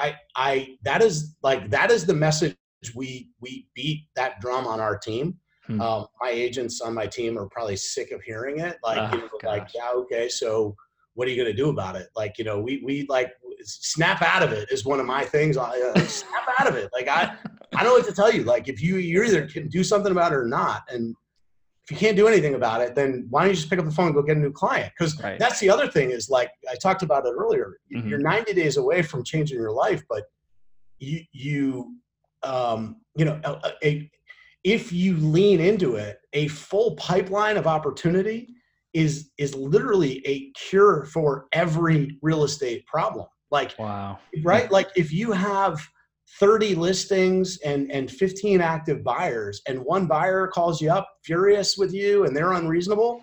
that is the message. We beat that drum on our team. My agents on my team are probably sick of hearing it. Like, you know, like, yeah, okay, so what are you going to do about it? Like, you know, we like snap out of it is one of my things. Snap out of it. Like, I don't know what to tell you. Like, if you either can do something about it or not. And if you can't do anything about it, then why don't you just pick up the phone and go get a new client? Because that's the other thing is, like, I talked about it earlier. You're 90 days away from changing your life, but you know, if you lean into it, a full pipeline of opportunity is literally a cure for every real estate problem. Like, wow. Right? Like, if you have 30 listings and 15 active buyers, and one buyer calls you up furious with you and they're unreasonable,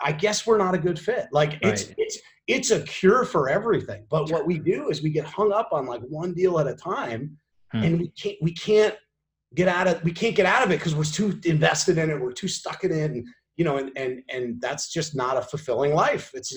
I guess we're not a good fit. Like, it's a cure for everything. But what we do is we get hung up on like one deal at a time. And we can't get out of it because we're too invested in it. We're too stuck in it, and you know, and that's just not a fulfilling life. It's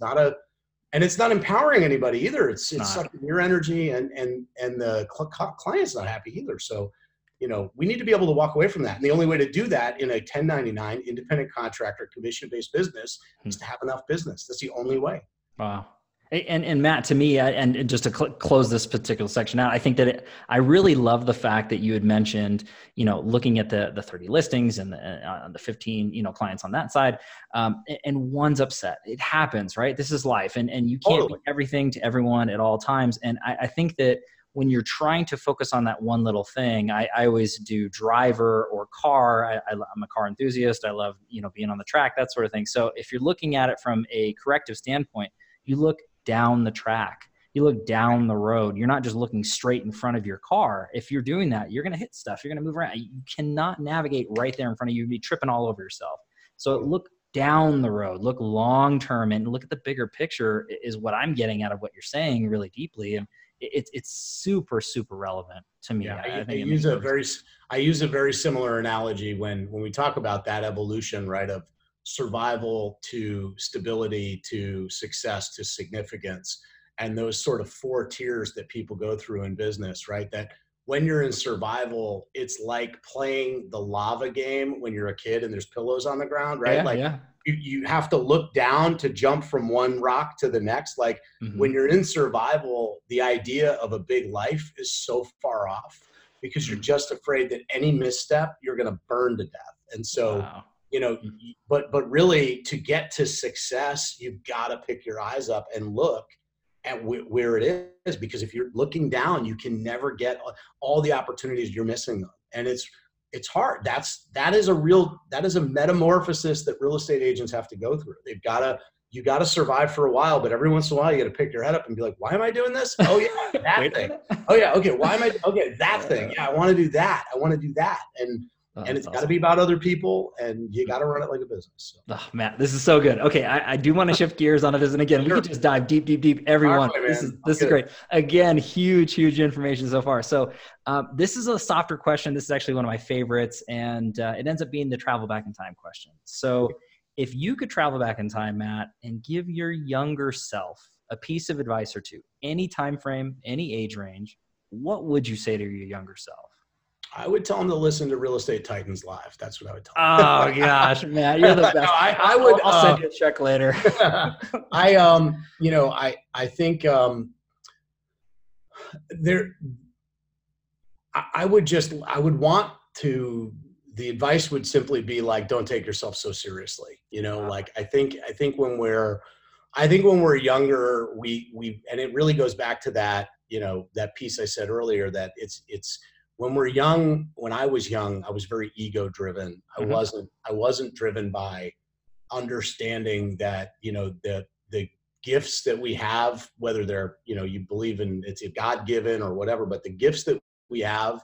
not empowering anybody either. It's sucking your energy, and the client's not happy either. So, you know, we need to be able to walk away from that. And the only way to do that in a 1099 independent contractor commission-based business is to have enough business. That's the only way. Wow. And Matt, to me, and just to close this particular section out, I think that I really love the fact that you had mentioned, you know, looking at the 30 listings and the 15, you know, clients on that side, and one's upset. It happens, right? This is life, and you can't be everything to everyone at all times. And I think that when you're trying to focus on that one little thing, I always do driver or car. I'm a car enthusiast. I love, you know, being on the track, that sort of thing. So if you're looking at it from a corrective standpoint, you look down the track, you look down the road. You're not just looking straight in front of your car. If you're doing that, you're going to hit stuff. You're going to move around. You cannot navigate right there in front of you. You'd be tripping all over yourself. So look down the road, look long-term, and look at the bigger picture is what I'm getting out of what you're saying really deeply. And it's super, super relevant to me. Yeah, I use a very similar analogy when we talk about that evolution, right, of survival to stability to success to significance, and those sort of four tiers that people go through in business, right? That when you're in survival, it's like playing the lava game when you're a kid and there's pillows on the ground, right? You have to look down to jump from one rock to the next. Like when you're in survival, the idea of a big life is so far off. because you're just afraid that any misstep, you're going to burn to death. And so, wow. You know, but really to get to success, you've got to pick your eyes up and look at where it is, because if you're looking down, you can never get all the opportunities you're missing. And it's hard. That is a metamorphosis that real estate agents have to go through. You got to survive for a while, but every once in a while you got to pick your head up and be like, why am I doing this? Oh yeah, that thing. Oh yeah. Okay. Why am I? Okay. That thing. Yeah. I want to do that. I want to do that. And it's awesome. Got to be about other people, and you got to run it like a business. So. Oh, Matt, this is so good. Okay. I do want to shift gears on this. And again, we could just dive deep, everyone. Right, this is great. Again, huge information so far. So this is a softer question. This is actually one of my favorites, and it ends up being the travel back in time question. So if you could travel back in time, Matt, and give your younger self a piece of advice or two, any time frame, any age range, what would you say to your younger self? I would tell them to listen to Real Estate Titans Live. That's what I would tell them. Oh gosh, man, you're the best. No, I would. I'll send you a check later. The advice would simply be like, don't take yourself so seriously. You know, like I think when we're younger, we and it really goes back to that, you know, that piece I said earlier, that it's. When we're young, when I was young, I was very ego driven. I wasn't driven by understanding that, you know, the gifts that we have, whether they're, you know, you believe in it's God-given or whatever, but the gifts that we have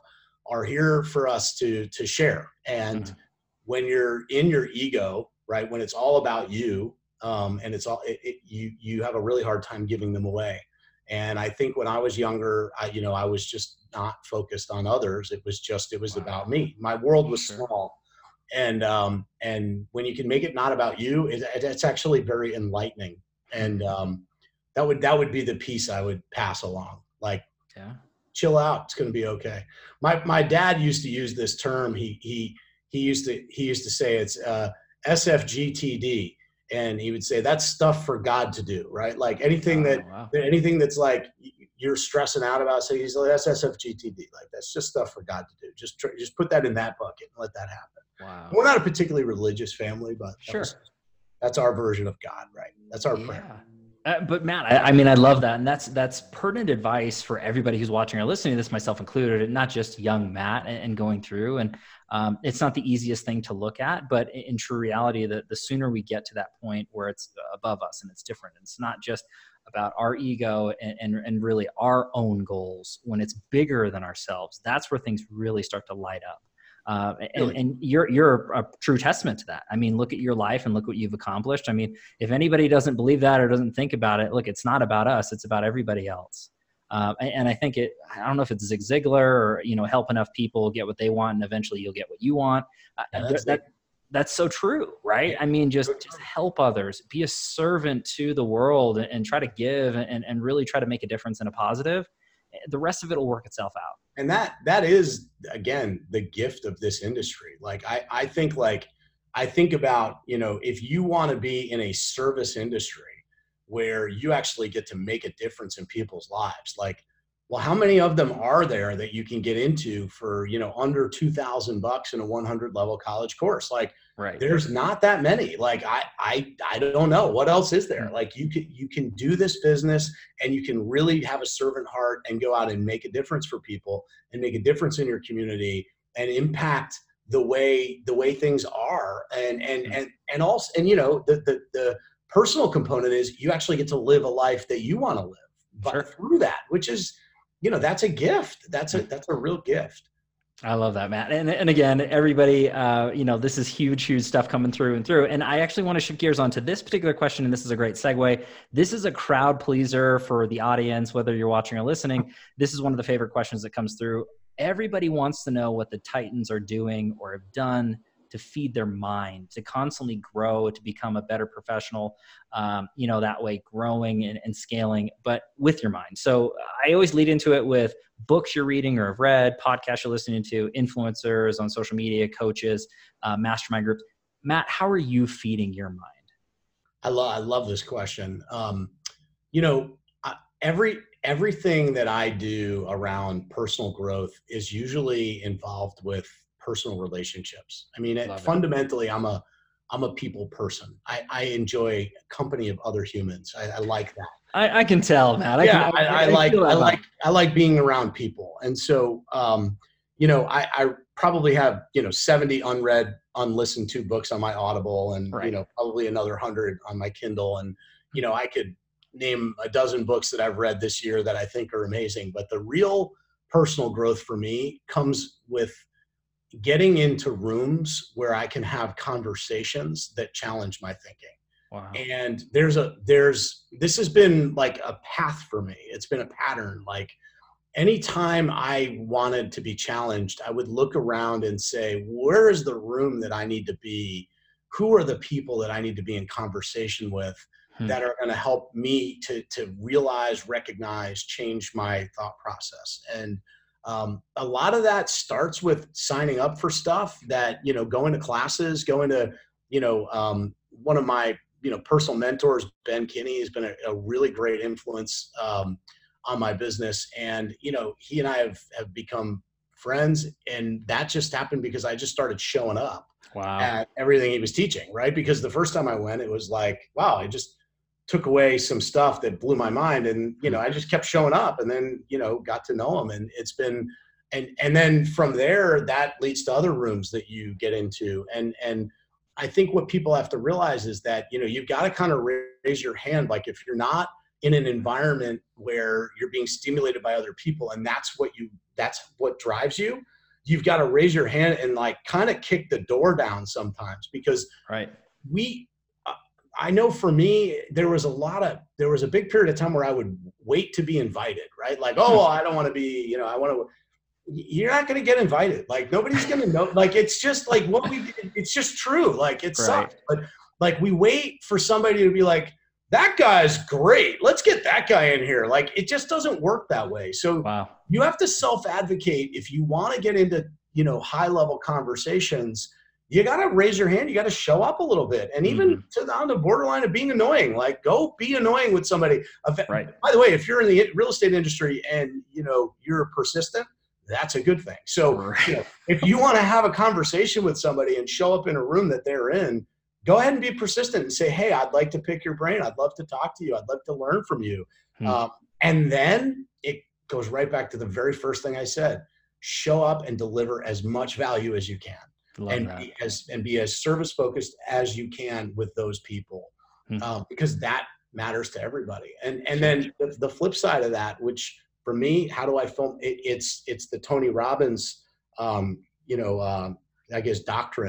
are here for us to share. And when you're in your ego, right, when it's all about you, and it's all you have a really hard time giving them away. And I think when I was younger, I was just not focused on others. It was about me. My world was small. And when you can make it not about you, it's actually very enlightening. And that would be the piece I would pass along. Like, chill out. It's going to be okay. My dad used to use this term. He used to say it's SFGTD. And he would say, that's stuff for God to do, right? Like anything that's like you're stressing out about, so he's like, that's SFGTD. Like, that's just stuff for God to do. Just put that in that bucket and let that happen. Wow. We're not a particularly religious family, but that's our version of God, right? That's our prayer. But Matt, I mean, I love that. And that's pertinent advice for everybody who's watching or listening to this, myself included, and not just young Matt and going through. And it's not the easiest thing to look at, but in true reality, the sooner we get to that point where it's above us and it's different, and it's not just about our ego and really our own goals, when it's bigger than ourselves, that's where things really start to light up. And you're a true testament to that. I mean, look at your life and look what you've accomplished. I mean, if anybody doesn't believe that or doesn't think about it, look, it's not about us. It's about everybody else. And I think I don't know if it's Zig Ziglar or, you know, help enough people get what they want and eventually you'll get what you want. That's so true, right? Yeah. I mean, just help others, be a servant to the world and try to give and really try to make a difference in a positive. The rest of it will work itself out. And that is, again, the gift of this industry. Like, I think about, you know, if you want to be in a service industry where you actually get to make a difference in people's lives, like, well, how many of them are there that you can get into for, you know, under $2,000 in a 100 level college course? Like, right. There's not that many. Like, I don't know what else is there. Like, you can do this business and you can really have a servant heart and go out and make a difference for people and make a difference in your community and impact the way things are. And also, and you know, the personal component is you actually get to live a life that you want to live, but through that, which is, you know, that's a gift. That's a real gift. I love that, Matt. And again, everybody, you know, this is huge stuff coming through and through. And I actually want to shift gears onto this particular question. And this is a great segue. This is a crowd pleaser for the audience, whether you're watching or listening. This is one of the favorite questions that comes through. Everybody wants to know what the Titans are doing or have done to feed their mind, to constantly grow, to become a better professional, you know, that way growing and scaling, but with your mind. So I always lead into it with books you're reading or have read, podcasts you're listening to, influencers on social media, coaches, mastermind groups. Matt, how are you feeding your mind? I love this question. You know, every everything that I do around personal growth is usually involved with personal relationships. I mean, fundamentally, I'm a people person. I enjoy company of other humans. I like that. I can tell, Matt. I like being around people. And so, I probably have, 70 unlistened to books on my Audible and, right. Probably another 100 on my Kindle. And, I could name a dozen books that I've read this year that I think are amazing. But the real personal growth for me comes with getting into rooms where I can have conversations that challenge my thinking. Wow. And this has been like a path for me. It's been a pattern. Like anytime I wanted to be challenged, I would look around and say, where is the room that I need to be? Who are the people that I need to be in conversation with that are going to help me to realize, recognize, change my thought process? And a lot of that starts with signing up for stuff that, going to classes, one of my, personal mentors, Ben Kinney, has been a really great influence on my business. And, he and I have become friends, and that just happened because I just started showing up at everything he was teaching, right? Because the first time I went, it was like, wow, I just took away some stuff that blew my mind. And, I just kept showing up and then, got to know him. And it's been, and then from there, that leads to other rooms that you get into. And I think what people have to realize is that, you've got to kind of raise your hand. Like if you're not in an environment where you're being stimulated by other people and that's what drives you, you've got to raise your hand and like kind of kick the door down sometimes, because right. I know for me, there was a big period of time where I would wait to be invited, right? Like, oh, well, I don't want to be, you're not going to get invited. Like nobody's going to know. Like, it's just like it's just true. Like it sucks, but like we wait for somebody to be like, that guy's great, let's get that guy in here. Like it just doesn't work that way. So you have to self-advocate. If you want to get into, high level conversations, you got to raise your hand. You got to show up a little bit. And even on the borderline of being annoying, like go be annoying with somebody. Right. By the way, if you're in the real estate industry and you're persistent, that's a good thing. So if you want to have a conversation with somebody and show up in a room that they're in, go ahead and be persistent and say, hey, I'd like to pick your brain. I'd love to talk to you. I'd love to learn from you. And then it goes right back to the very first thing I said, show up and deliver as much value as you can. Be as service focused as you can with those people, because that matters to everybody. And then the flip side of that, which for me, how do I film? It's the Tony Robbins, doctrine,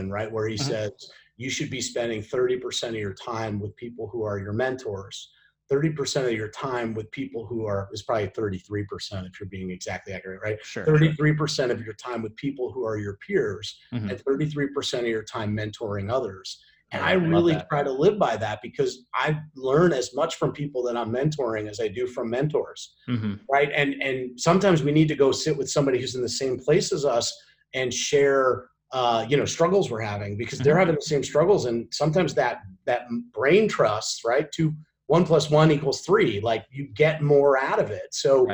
right? Where he says you should be spending 30% of your time with people who are your mentors, 30% of your time with people who are, it's probably 33% if you're being exactly accurate, right? Sure. 33% of your time with people who are your peers and 33% of your time mentoring others. And I really try to live by that, because I learn as much from people that I'm mentoring as I do from mentors, right? And sometimes we need to go sit with somebody who's in the same place as us and share struggles we're having, because they're having the same struggles. And sometimes that brain trust, right? 1 + 1 = 3. Like you get more out of it. So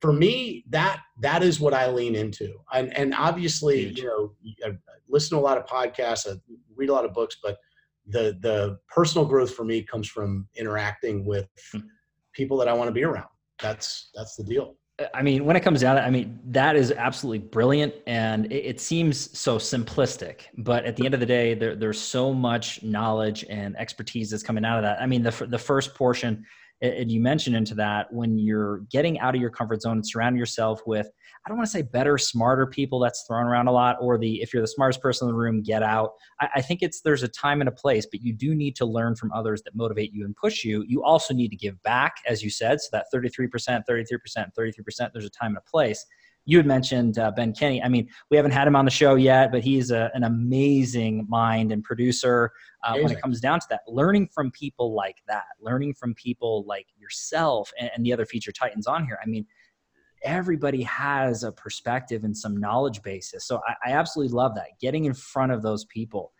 for me, that is what I lean into. And obviously, I listen to a lot of podcasts, I read a lot of books, but the personal growth for me comes from interacting with people that I want to be around. That's the deal. I mean, when it comes down to it, that is absolutely brilliant. And it seems so simplistic, but at the end of the day, there's so much knowledge and expertise that's coming out of that. I mean, the first portion, and you mentioned into that, when you're getting out of your comfort zone and surrounding yourself with, I don't want to say better, smarter people, that's thrown around a lot, or if you're the smartest person in the room, get out. I think there's a time and a place, but you do need to learn from others that motivate you and push you. You also need to give back, as you said, so that 33%, 33%, 33%, there's a time and a place. You had mentioned Ben Kinney. I mean, we haven't had him on the show yet, but he's an amazing mind and producer when it comes down to that. Learning from people like that, learning from people like yourself and the other feature titans on here. I mean, everybody has a perspective and some knowledge basis. So I absolutely love that. Getting in front of those people.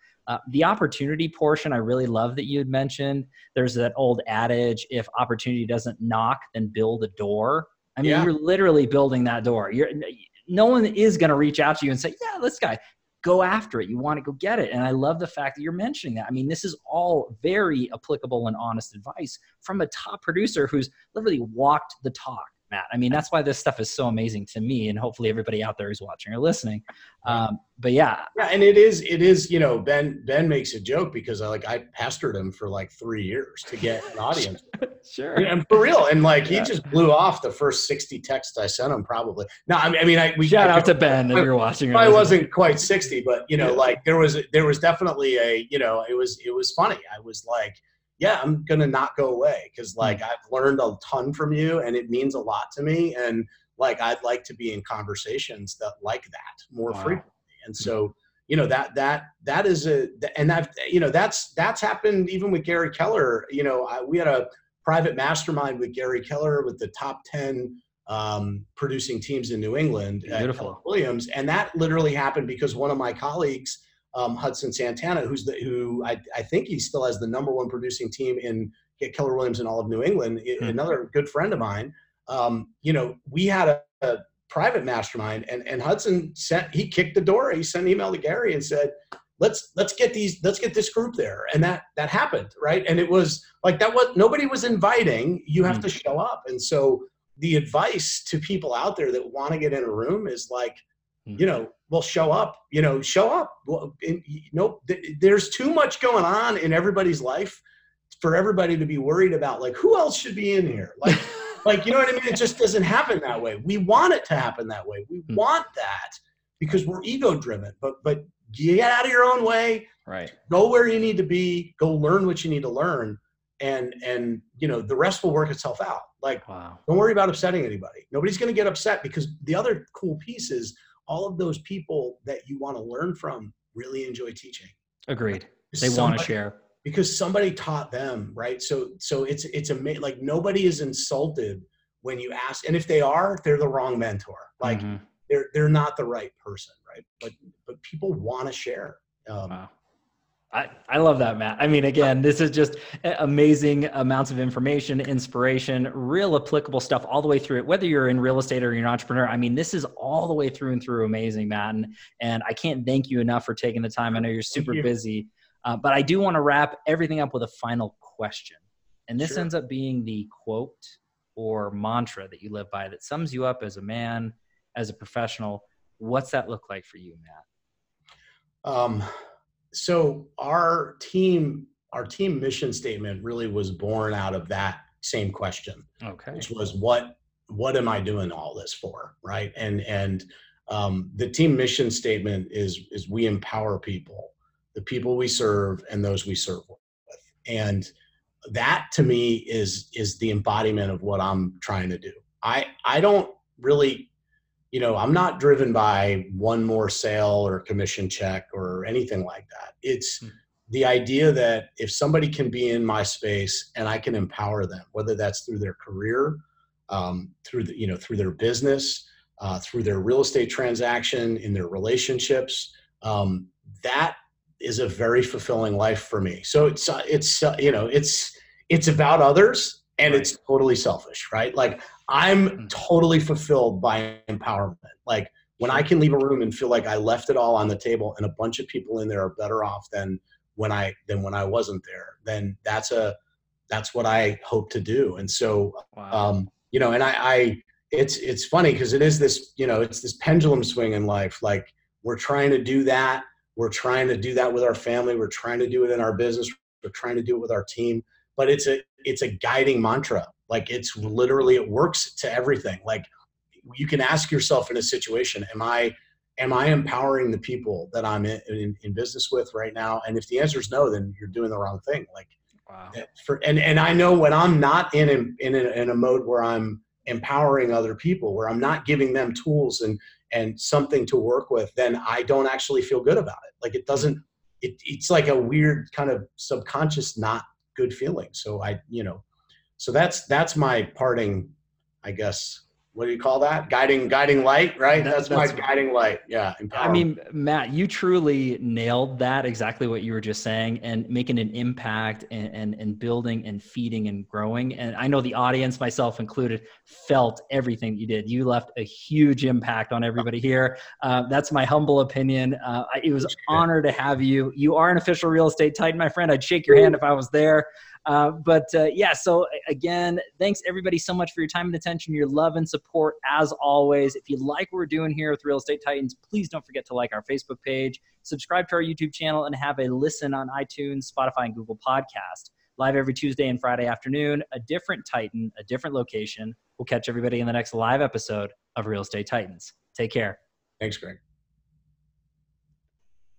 The opportunity portion, I really love that you had mentioned. There's that old adage, if opportunity doesn't knock, then build a door. I mean, you're literally building that door. No one is going to reach out to you and say, yeah, this guy, go after it. You want to go get it. And I love the fact that you're mentioning that. I mean, this is all very applicable and honest advice from a top producer who's literally walked the talk, Matt. I mean, that's why this stuff is so amazing to me, and hopefully everybody out there who's watching or listening. But yeah. Yeah. And it is, you know, Ben makes a joke because I pastored him for 3 years to get an audience. Sure. And for real. And he just blew off the first 60 texts I sent him probably. No, we shout out to Ben if you're watching. I wasn't quite 60, but there was definitely it was funny. I was like, yeah, I'm going to not go away because I've learned a ton from you and it means a lot to me. And I'd like to be in conversations that more frequently. And so, that is that's happened even with Gary Keller. We had a private mastermind with Gary Keller with the top 10 producing teams in New England at Keller Williams. And that literally happened because one of my colleagues, Hudson Santana, who I think he still has the number one producing team at Keller Williams in all of New England, another good friend of mine, we had a private mastermind and Hudson he kicked the door. He sent an email to Gary and said, let's get this group there. And that happened. Right. And it was nobody was inviting, you have to show up. And so the advice to people out there that want to get in a room is well, show up, show up. Well, there's too much going on in everybody's life for everybody to be worried about, who else should be in here? You know what I mean? It just doesn't happen that way. We want it to happen that way. We want that because we're ego driven, but get out of your own way, right? Go where you need to be, go learn what you need to learn. And the rest will work itself out. Wow. Don't worry about upsetting anybody. Nobody's going to get upset because the other cool piece is all of those people that you want to learn from really enjoy teaching. Agreed. They want to share because somebody taught them, right? So it's amazing. Nobody is insulted when you ask, and if they are, they're the wrong mentor. They're not the right person, right? But people want to share. Wow. I love that, Matt. I mean, again, this is just amazing amounts of information, inspiration, real applicable stuff all the way through it, whether you're in real estate or you're an entrepreneur. I mean, this is all the way through and through amazing, Matt. And I can't thank you enough for taking the time. I know you're super busy, but I do want to wrap everything up with a final question. And this ends up being the quote or mantra that you live by that sums you up as a man, as a professional. What's that look like for you, Matt? So our team mission statement really was born out of that same question, which was what am I doing all this for, right? And the team mission statement is we empower people, the people we serve and those we serve with. And that to me is the embodiment of what I'm trying to do. I don't really I'm not driven by one more sale or commission check or anything like that. It's the idea that if somebody can be in my space and I can empower them, whether that's through their career, through their business, through their real estate transaction, in their relationships, that is a very fulfilling life for me. So it's about others and it's totally selfish, right? I'm totally fulfilled by empowerment. When I can leave a room and feel like I left it all on the table and a bunch of people in there are better off than when I wasn't there, then that's what I hope to do. And so, it's funny because it is this, it's this pendulum swing in life. We're trying to do that. We're trying to do that with our family. We're trying to do it in our business. We're trying to do it with our team, but it's a guiding mantra. It's literally, it works to everything. You can ask yourself in a situation, am I empowering the people that I'm in business with right now? And if the answer is no, then you're doing the wrong thing. I know when I'm not in a mode where I'm empowering other people, where I'm not giving them tools and something to work with, then I don't actually feel good about it. It doesn't, it's like a weird kind of subconscious, not good feeling. So that's my parting, I guess, what do you call that? Guiding light, right? That's my guiding light. Yeah. Empowerment. I mean, Matt, you truly nailed that, exactly what you were just saying, and making an impact and building and feeding and growing. And I know the audience, myself included, felt everything you did. You left a huge impact on everybody here. That's my humble opinion. It was an honor to have you. You are an official real estate titan, my friend. I'd shake your hand if I was there. So again, thanks everybody so much for your time and attention, your love and support as always. If you like what we're doing here with Real Estate Titans, please don't forget to like our Facebook page, subscribe to our YouTube channel, and have a listen on iTunes, Spotify, and Google Podcast. Live every Tuesday and Friday afternoon, a different Titan, a different location. We'll catch everybody in the next live episode of Real Estate Titans. Take care. Thanks, Greg.